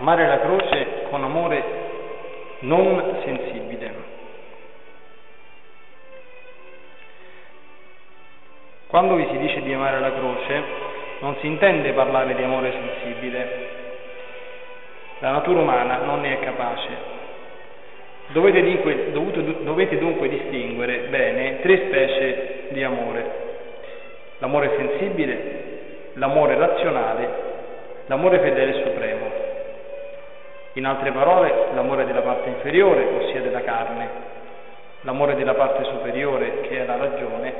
amare la croce con amore non sensibile. Quando vi si dice di amare la croce, non si intende parlare di amore sensibile. La natura umana non ne è capace. Dovete dunque distinguere bene tre specie di amore: l'amore sensibile, l'amore razionale, l'amore fedele e supremo. In altre parole, l'amore della parte inferiore, ossia della carne, l'amore della parte superiore, che è la ragione,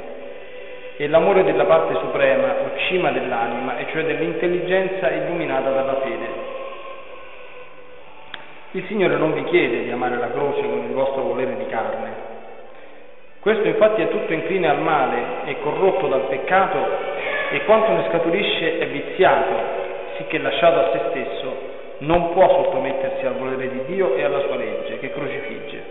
e l'amore della parte suprema o cima dell'anima, e cioè dell'intelligenza illuminata dalla fede. Il Signore non vi chiede di amare la croce con il vostro volere di carne. Questo infatti è tutto incline al male e corrotto dal peccato, e quanto ne scaturisce è viziato, sicché lasciato a se stesso non può sottomettersi al volere di Dio e alla sua legge, che crocifigge.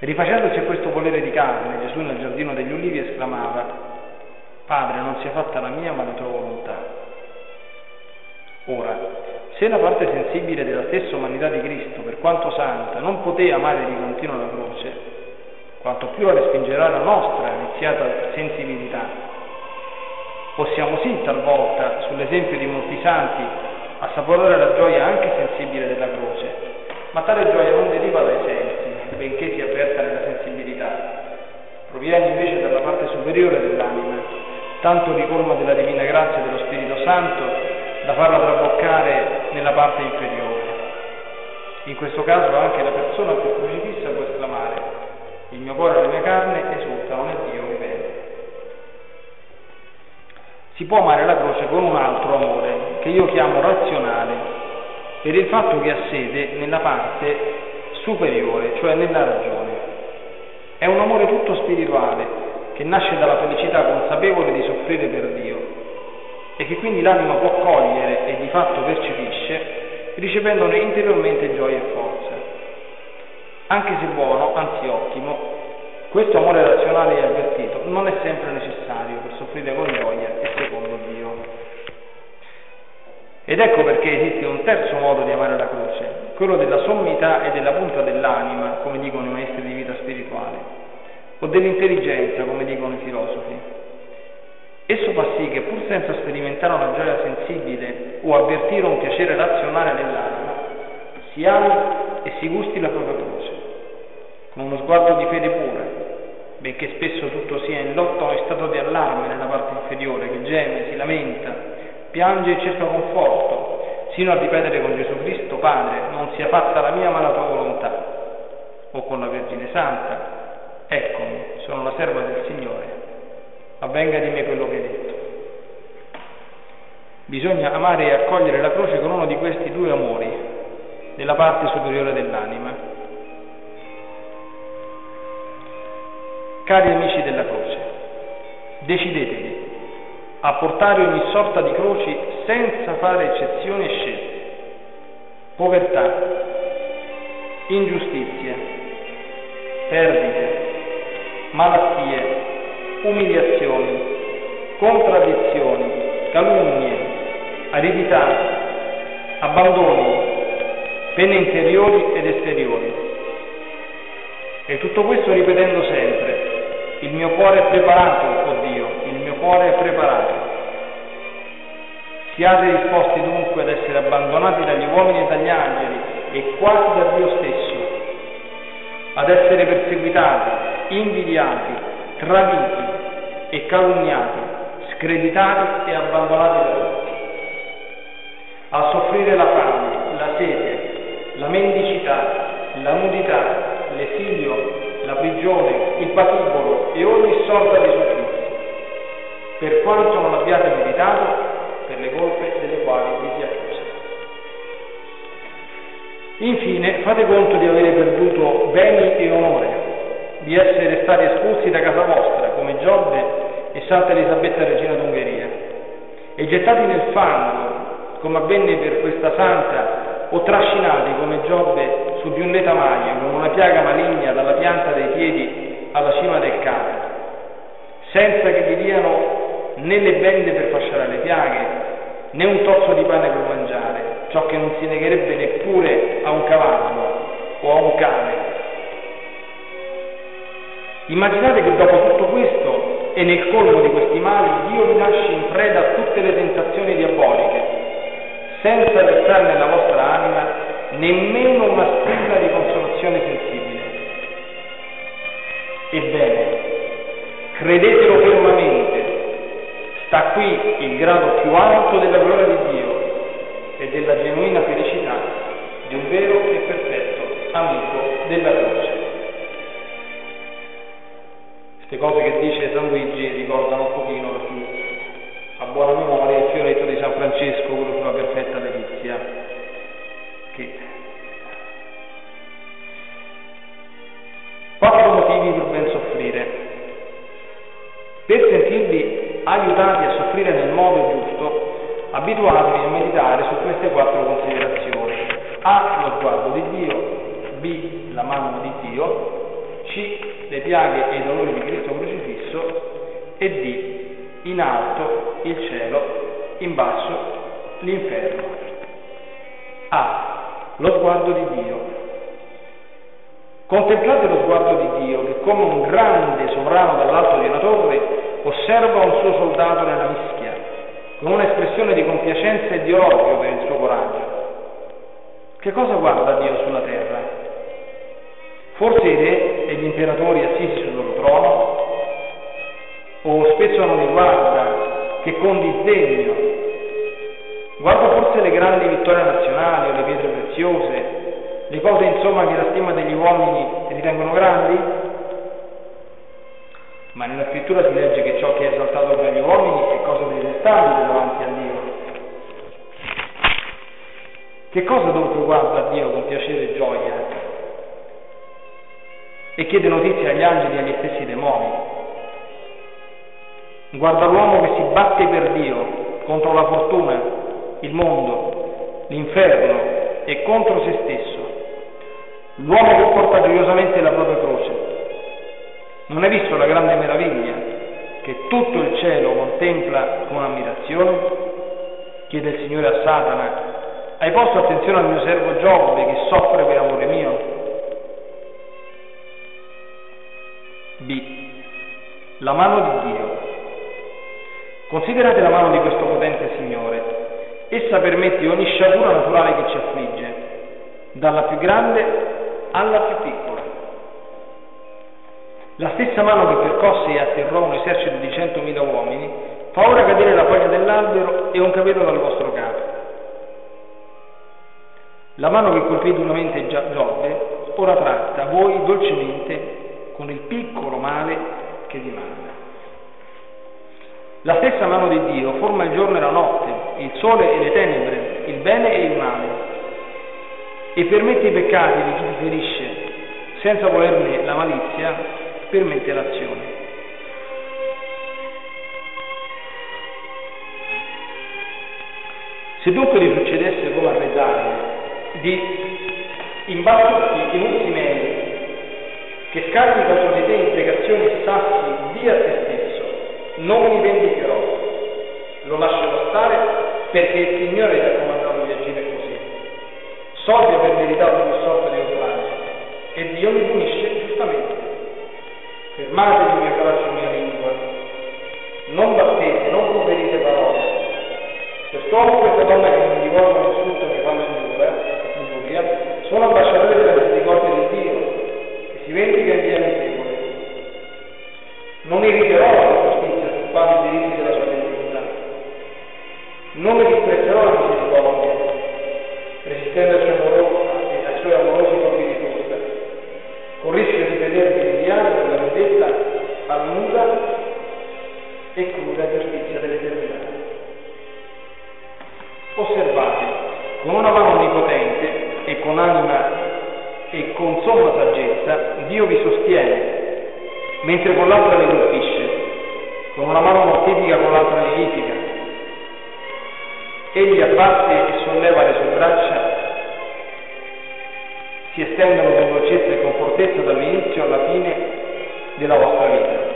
Rifacendosi a questo volere di carne, Gesù nel giardino degli Ulivi esclamava: «Padre, non sia fatta la mia ma la tua volontà». Ora, se la parte sensibile della stessa umanità di Cristo, per quanto santa, non poté amare di continuo la croce, quanto più la respingerà la nostra viziata sensibilità. Possiamo sì, talvolta, sull'esempio di molti santi, assaporare la gioia anche sensibile della croce, ma tale gioia non deriva dai sensi, benché sia aperta nella sensibilità. Proviene invece dalla parte superiore dell'anima, tanto ricolma della divina grazia dello Spirito Santo da farla traboccare nella parte inferiore. In questo caso anche la persona che crocifissa può esclamare: «Il mio cuore e la mia carne esultano nel Dio vivente». Si può amare la croce con un altro amore, che io chiamo razionale, per il fatto che ha sede nella parte superiore, cioè nella ragione. È un amore tutto spirituale, che nasce dalla felicità consapevole di soffrire per Dio, e che quindi l'anima può cogliere e di fatto percepisce, ricevendone interiormente gioia e forza. Anche se buono, anzi ottimo, questo amore razionale e avvertito non è sempre necessario per soffrire con gioia e secondo Dio. Ed ecco perché esiste un terzo modo di amare la croce, quello della sommità e della punta dell'anima, come dicono i maestri di vita spirituale, o dell'intelligenza, come dicono i filosofi. Esso fa sì che, pur senza sperimentare una gioia sensibile o avvertire un piacere razionale nell'anima, si ami e si gusti la propria croce, con uno sguardo di fede pura, benché spesso tutto sia in lotta o in stato di allarme nella parte inferiore, che geme, si lamenta, piange e cerca conforto, sino a ripetere con Gesù Cristo: «Padre, non sia fatta la mia ma la tua volontà», o con la Vergine Santa: «Eccomi, sono la serva del Signore, avvenga di me quello che hai detto». Bisogna amare e accogliere la croce con uno di questi due amori, nella parte superiore dell'anima. Cari amici della croce, decidetevi a portare ogni sorta di croci senza fare eccezioni e scelte: povertà, ingiustizie, perdite, malattie, umiliazioni, contraddizioni, calunnie, aridità, abbandoni, pene interiori ed esteriori. E tutto questo ripetendo sempre: «Il mio cuore è preparato, oh Dio, il mio cuore è preparato». Siate disposti dunque ad essere abbandonati dagli uomini e dagli angeli, e quasi da Dio stesso, ad essere perseguitati, invidiati, traditi e calunniati, screditati e abbandonati da tutti, a soffrire la fame, la sete, la mendicità, la nudità, l'esilio, la prigione, il patibolo e ogni sorta di soffitti, per quanto non abbiate meritato per le colpe delle quali vi si accusa. Infine, fate conto di avere perduto beni e onore, di essere stati espulsi da casa vostra, come Giobbe e Santa Elisabetta Regina d'Ungheria, e gettati nel fango, come avvenne per questa santa, o trascinati, come Giobbe, su di un letamaio, con una piaga maligna dalla pianta dei piedi alla cima del capo, senza che vi diano né le bende per fasciare le piaghe, né un tozzo di pane per mangiare, ciò che non si negherebbe neppure a un cavallo o a un cane. Immaginate che dopo tutto questo e nel colmo di questi mali Dio vi lasci in preda a tutte le tentazioni diaboliche, senza restare nella vostra anima nemmeno una spilla di consolazione sensibile. Ebbene, credetelo fermamente, sta qui il grado più alto della gloria di Dio e della genuina felicità di un vero e perfetto amico della croce. Queste cose che dice San Luigi ricordano un pochino più a buona memoria il fioretto di San Francesco, quello sulla perfetta delizia, che quattro motivi per ben soffrire. Per sentirvi aiutati a soffrire nel modo giusto, abituatevi a meditare su queste quattro considerazioni: A. lo sguardo di Dio, B. la mano di Dio, C. le piaghe e i dolori di Cristo crocifisso e D. in alto il cielo, in basso l'inferno. A. lo sguardo di Dio. Contemplate lo sguardo di Dio che, come un grande sovrano dall'alto di una torre, osserva un suo soldato nella mischia, con un'espressione di compiacenza e di orgoglio per il suo coraggio. Che cosa guarda Dio sulla terra? Forse i re e gli imperatori assisi sul loro trono? O spesso non li guarda che con disdegno? Guarda forse le grandi vittorie nazionali o le pietre preziose, le cose insomma che la stima degli uomini ritengono grandi? Ma nella scrittura si legge che ciò che è esaltato per gli uomini è cosa detestabile davanti a Dio. Che cosa dunque guarda Dio con piacere e gioia e chiede notizie agli angeli e agli stessi demoni? Guarda l'uomo che si batte per Dio contro la fortuna, il mondo, l'inferno e contro se stesso, l'uomo che porta gioiosamente la propria croce. Non hai visto la grande meraviglia che tutto il cielo contempla con ammirazione? Chiede il Signore a Satana: hai posto attenzione al mio servo Giobbe che soffre per amore mio? B. la mano di Dio. Considerate la mano di questo potente Signore. Essa permette ogni sciagura naturale che ci affligge, dalla più grande alla più piccola. La stessa mano che percosse e atterrò un esercito di 100.000 uomini fa ora cadere la foglia dell'albero e un capello dal vostro capo. La mano che colpì duramente Giobbe ora tratta voi dolcemente con il piccolo male che vi manda. La stessa mano di Dio forma il giorno e la notte, il sole e le tenebre, il bene e il male, e permette i peccati di chi ti ferisce, senza volerne la malizia permette l'azione. Se dunque vi succedesse come a Rezzaia di imbattersi in un simele che scarica sulle te imprecazioni e sassi via te stesso, non mi vendicherò, lo lascerò stare perché il Signore ti ha comandato di agire così. So di aver meritato ogni sorta di oltraggio e Dio mi punisce giustamente. Fermatevi, mio braccio, mia lingua, non battete, non proferite parole. Quest'uomo e questa donna che mi ricordano l'insulto che fanno in Giulia sono ambasciatori della misericordia di Dio che si vendica in via miserevole. Non irriterò la giustizia su quanti diritti della sua vendetta, non mi disprezzerò la misericordia, resistendo al suo amore e ai suoi amorosi colpi di frusta, con rischio di vedervi rinviati alla nuda e cruda giustizia dell'eternità. Osservate con una mano onnipotente e con anima e con somma saggezza Dio vi sostiene, mentre con l'altra vi colpisce, con una mano mortifica, con l'altra nemifica. Egli abbatte e solleva le sue braccia, si estendono con dolcezza e con fortezza dall'inizio alla fine della vostra vita.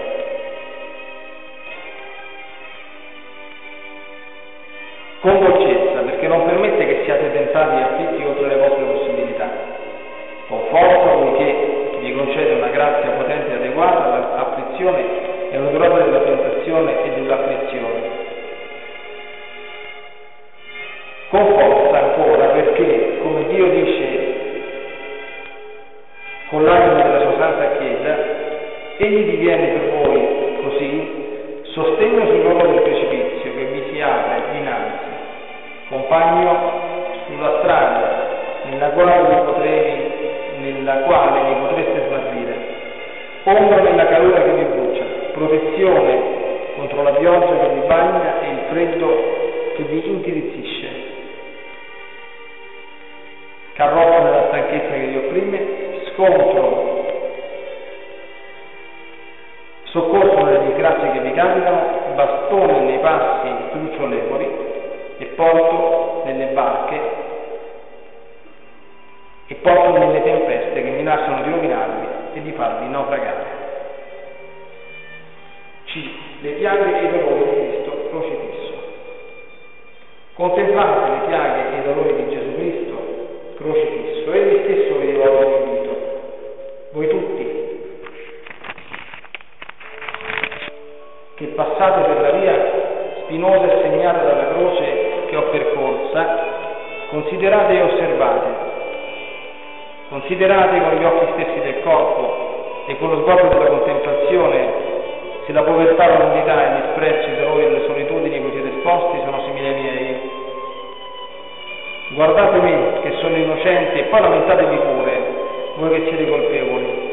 Con dolcezza, per perché non permette che siate tentati e afflitti oltre le vostre possibilità. Con forza, poiché vi concede una grazia potente e adeguata all'afflizione e all'odorata della tentazione e dell'afflizione. Con forza ancora, perché, come Dio dice con l'anima della sua Santa Chiesa, egli diviene per voi, così, sostegno sul luogo del precipizio che vi si apre dinanzi, compagno sulla strada nella quale vi potreste smarrire, ombra nella calura che vi brucia, protezione contro la pioggia che vi bagna e il freddo che vi intirizzisce, carrozza nella stanchezza che vi opprime, scontro, soccorso nelle disgrazie che vi capitano, bastone nei passi trucciolevoli e porto nelle tempeste che minacciano di rovinarvi e di farvi naufragare. C. Le piaghe e i dolori di Cristo crocifisso. Contemplate le piaghe e i dolori di Gesù Cristo crocifisso, egli stesso vi rivolge il dito. Voi tutti che passate per la via spinosa e segnata dalla croce che ho percorsa, considerate e osservate, considerate con gli occhi stessi del corpo e con lo sguardo della contemplazione se la povertà, la nudità, il disprezzo, i dolori e le solitudini cui siete esposti sono simili ai miei. Guardate me che sono innocente e poi lamentatevi pure, voi che siete colpevoli.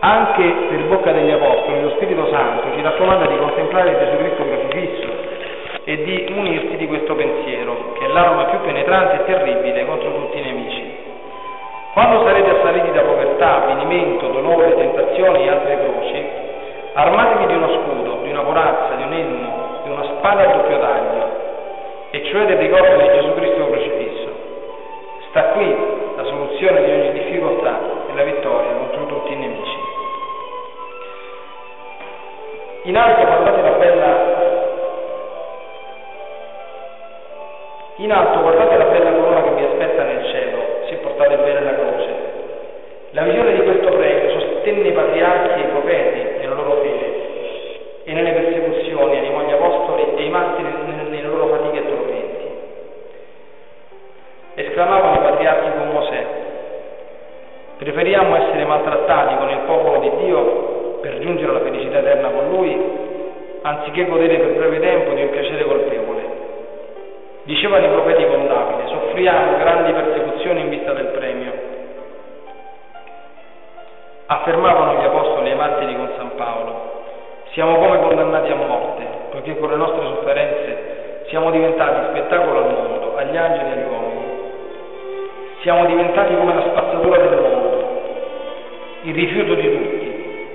Anche per bocca degli Apostoli lo Spirito Santo ci raccomanda di contemplare Gesù Cristo crocifisso e di unirsi di questo pensiero, che è l'arma più penetrante e terribile contro tutti i nemici. Quando sarete assaliti da povertà, avvenimento, dolore, tentazioni e altre croci, armatevi di uno scudo, di una corazza, di un elmo, di una spada a doppio taglio, e cioè del ricordo di Gesù Cristo crocifisso. Sta qui la soluzione di ogni difficoltà e la vittoria contro tutti i nemici. In alto guardate la bella corona che vi aspetta nel cielo, se portate bene la croce. La visione di questo premio sostenne i patriarchi e i profeti nella loro fede e nelle persecuzioni, animò gli apostoli e i martiri nelle loro fatiche e tormenti. Esclamavano i patriarchi con Mosè: preferiamo essere maltrattati con il popolo di Dio per giungere alla felicità eterna con Lui, anziché godere per breve tempo di un piacere colpevole. Dicevano i profeti con Davide: soffriamo grandi persecuzioni in vista del premio. Affermavano gli apostoli e i martiri con San Paolo: siamo come condannati a morte, poiché con le nostre sofferenze siamo diventati spettacolo al mondo, agli angeli e agli uomini. Siamo diventati come la spazzatura del mondo, il rifiuto di tutti,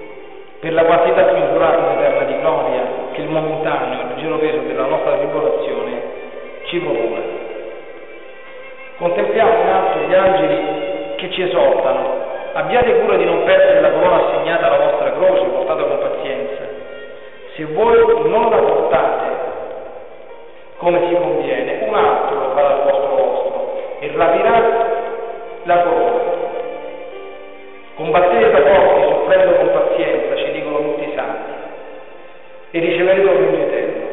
per la quantità più misurata eterna di gloria che il momentaneo e leggero peso della nostra tribolazione ci propone. Contempliamo in alto gli angeli che ci esortano: abbiate cura di non perdere la corona assegnata alla vostra croce, portata con pazienza. Se voi non la portate come si conviene, un altro lo farà al vostro posto e rapirà la corona. Combattete da forti, soffrendo con pazienza, ci dicono tutti i santi, e riceverete un regno eterno.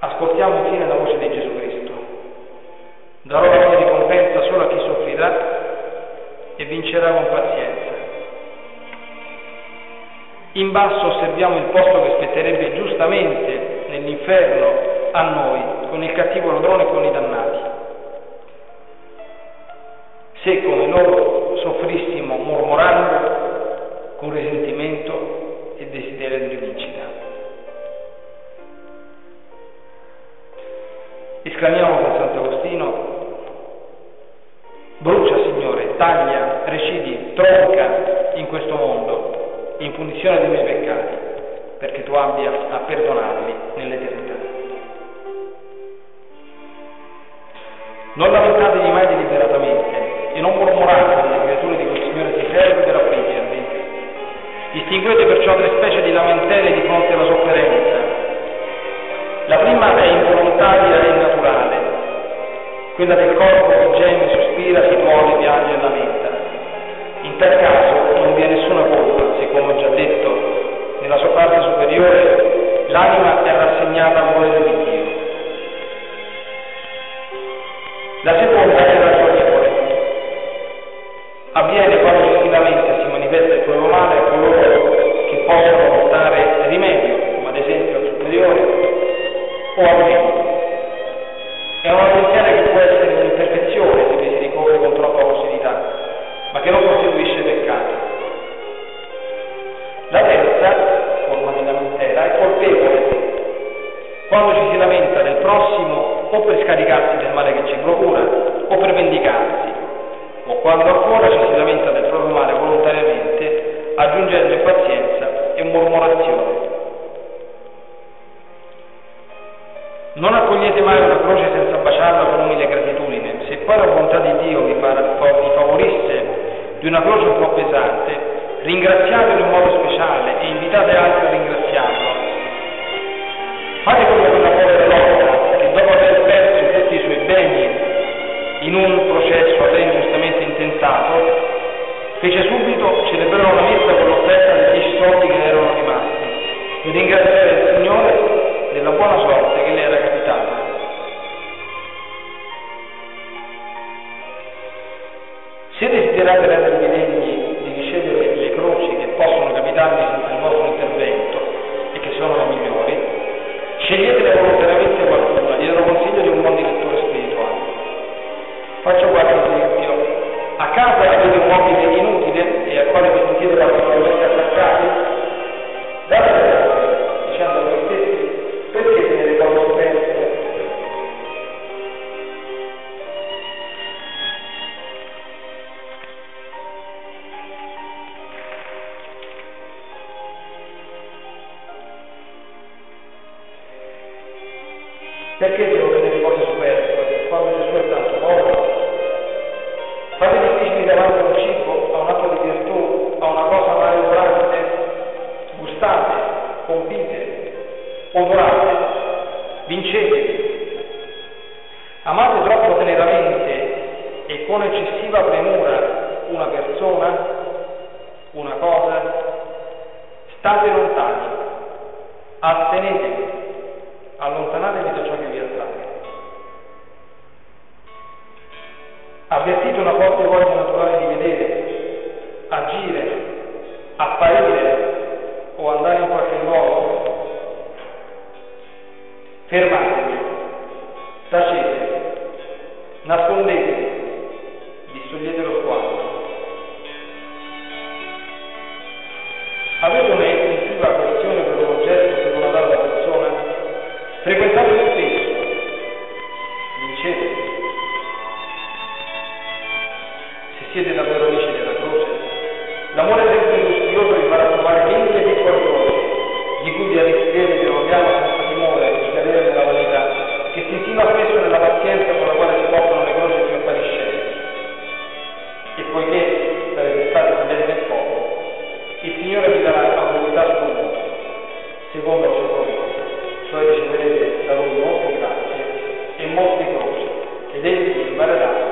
Ascoltiamo infine la voce di Gesù Cristo: darò la mia ricompensa solo a chi soffrirà e vincerà con pazienza. In basso osserviamo il posto che spetterebbe giustamente nell'inferno a noi, con il cattivo ladrone e con i dannati. Se come loro soffrissimo murmurando con risentimento e desiderio di rivincita. Esclamiamo con Sant'Agostino: brucia, Signore, taglia, recidi, tronca in questo mondo in punizione dei miei peccati, perché tu abbia a perdonarmi nell'eternità. Non lamentatevi mai deliberatamente e non mormorate alle creature di cui il Signore si serve per affliggervi. Distinguete perciò tre specie di lamentele di fronte alla sofferenza: la quella del corpo che geme, sospira, si muove, piange e lamenta. In tal caso non vi è nessuna colpa se, come ho già detto, nella sua parte superiore l'anima è rassegnata al volere di Dio. La seconda è ragionevole. Avviene quando istintivamente si manifesta il proprio male a coloro che possono portare rimedio, come ad esempio al superiore o al medico. È una tendenza che può essere un'imperfezione se vi si ricorre con troppa ostilità, ma che non costituisce peccato. La terza forma di lamentela è colpevole, quando ci si lamenta del prossimo o per scaricarsi del male che ci procura o per vendicarsi, o quando ancora ci si lamenta del proprio male volontariamente, aggiungendo impazienza e mormorazione. Non accogliete mai una croce senza baciarla con umile gratitudine. Se poi la volontà di Dio vi favorisse di una croce un po' pesante, ringraziatelo in modo speciale e invitate altri a ringraziarlo. Fate come quella povera donna che, dopo aver perso tutti i suoi beni in un processo a lei ingiustamente intentato, fece subito celebrare una messa con l'offerta degli soldi che ne erano rimasti e ringraziare il Signore della buona sorte che le era capitata. Se desiderate rendervi degni di ricevere le croci che possono capitarvi nel vostro intervento e che sono le migliori, sceglietele volontariamente qualcuna. Glielo consiglio di un buon direttore spirituale. Faccio qualche esempio. A casa avete un mobile inutile e al quale vi sentite particolarmente attaccati? Date dicendo a voi stessi: perché se ne ricordo spesso? Perché devo vedere cose superflue quando Gesù è tanto povero? Fate difficili davanti a un cibo, a un atto di virtù, a una cosa malevolente? Gustate, compite, onorate, vincetevi. Amate troppo teneramente e con eccessiva premura una persona, una cosa? State lontani, astenetevi, allontanatevi da ciò che vi attrae. Avvertite una forte voglia naturale di vedere, agire, apparire o andare in qualche luogo. Fermatevi, tacete, nascondetevi, distogliete lo sguardo. Avete un'intensiva attrazione per un oggetto, per una data persona? Frequentate lo stesso, vincete. Se siete davvero amici della croce, l'amore sempre industrioso vi farà trovare mille piccole cose di cui vi arricchirete e odiamo senza timore di cadere nella vanità, che si insinua spesso nella pazienza con la quale si portano le croci più appariscenti. E poiché sarete stati fedeli nel poco, il Signore vi darà autorità sul mondo, secondo il suo volere, cioè riceverete da Lui molte grazie e molte croci, ed Egli vi imparerà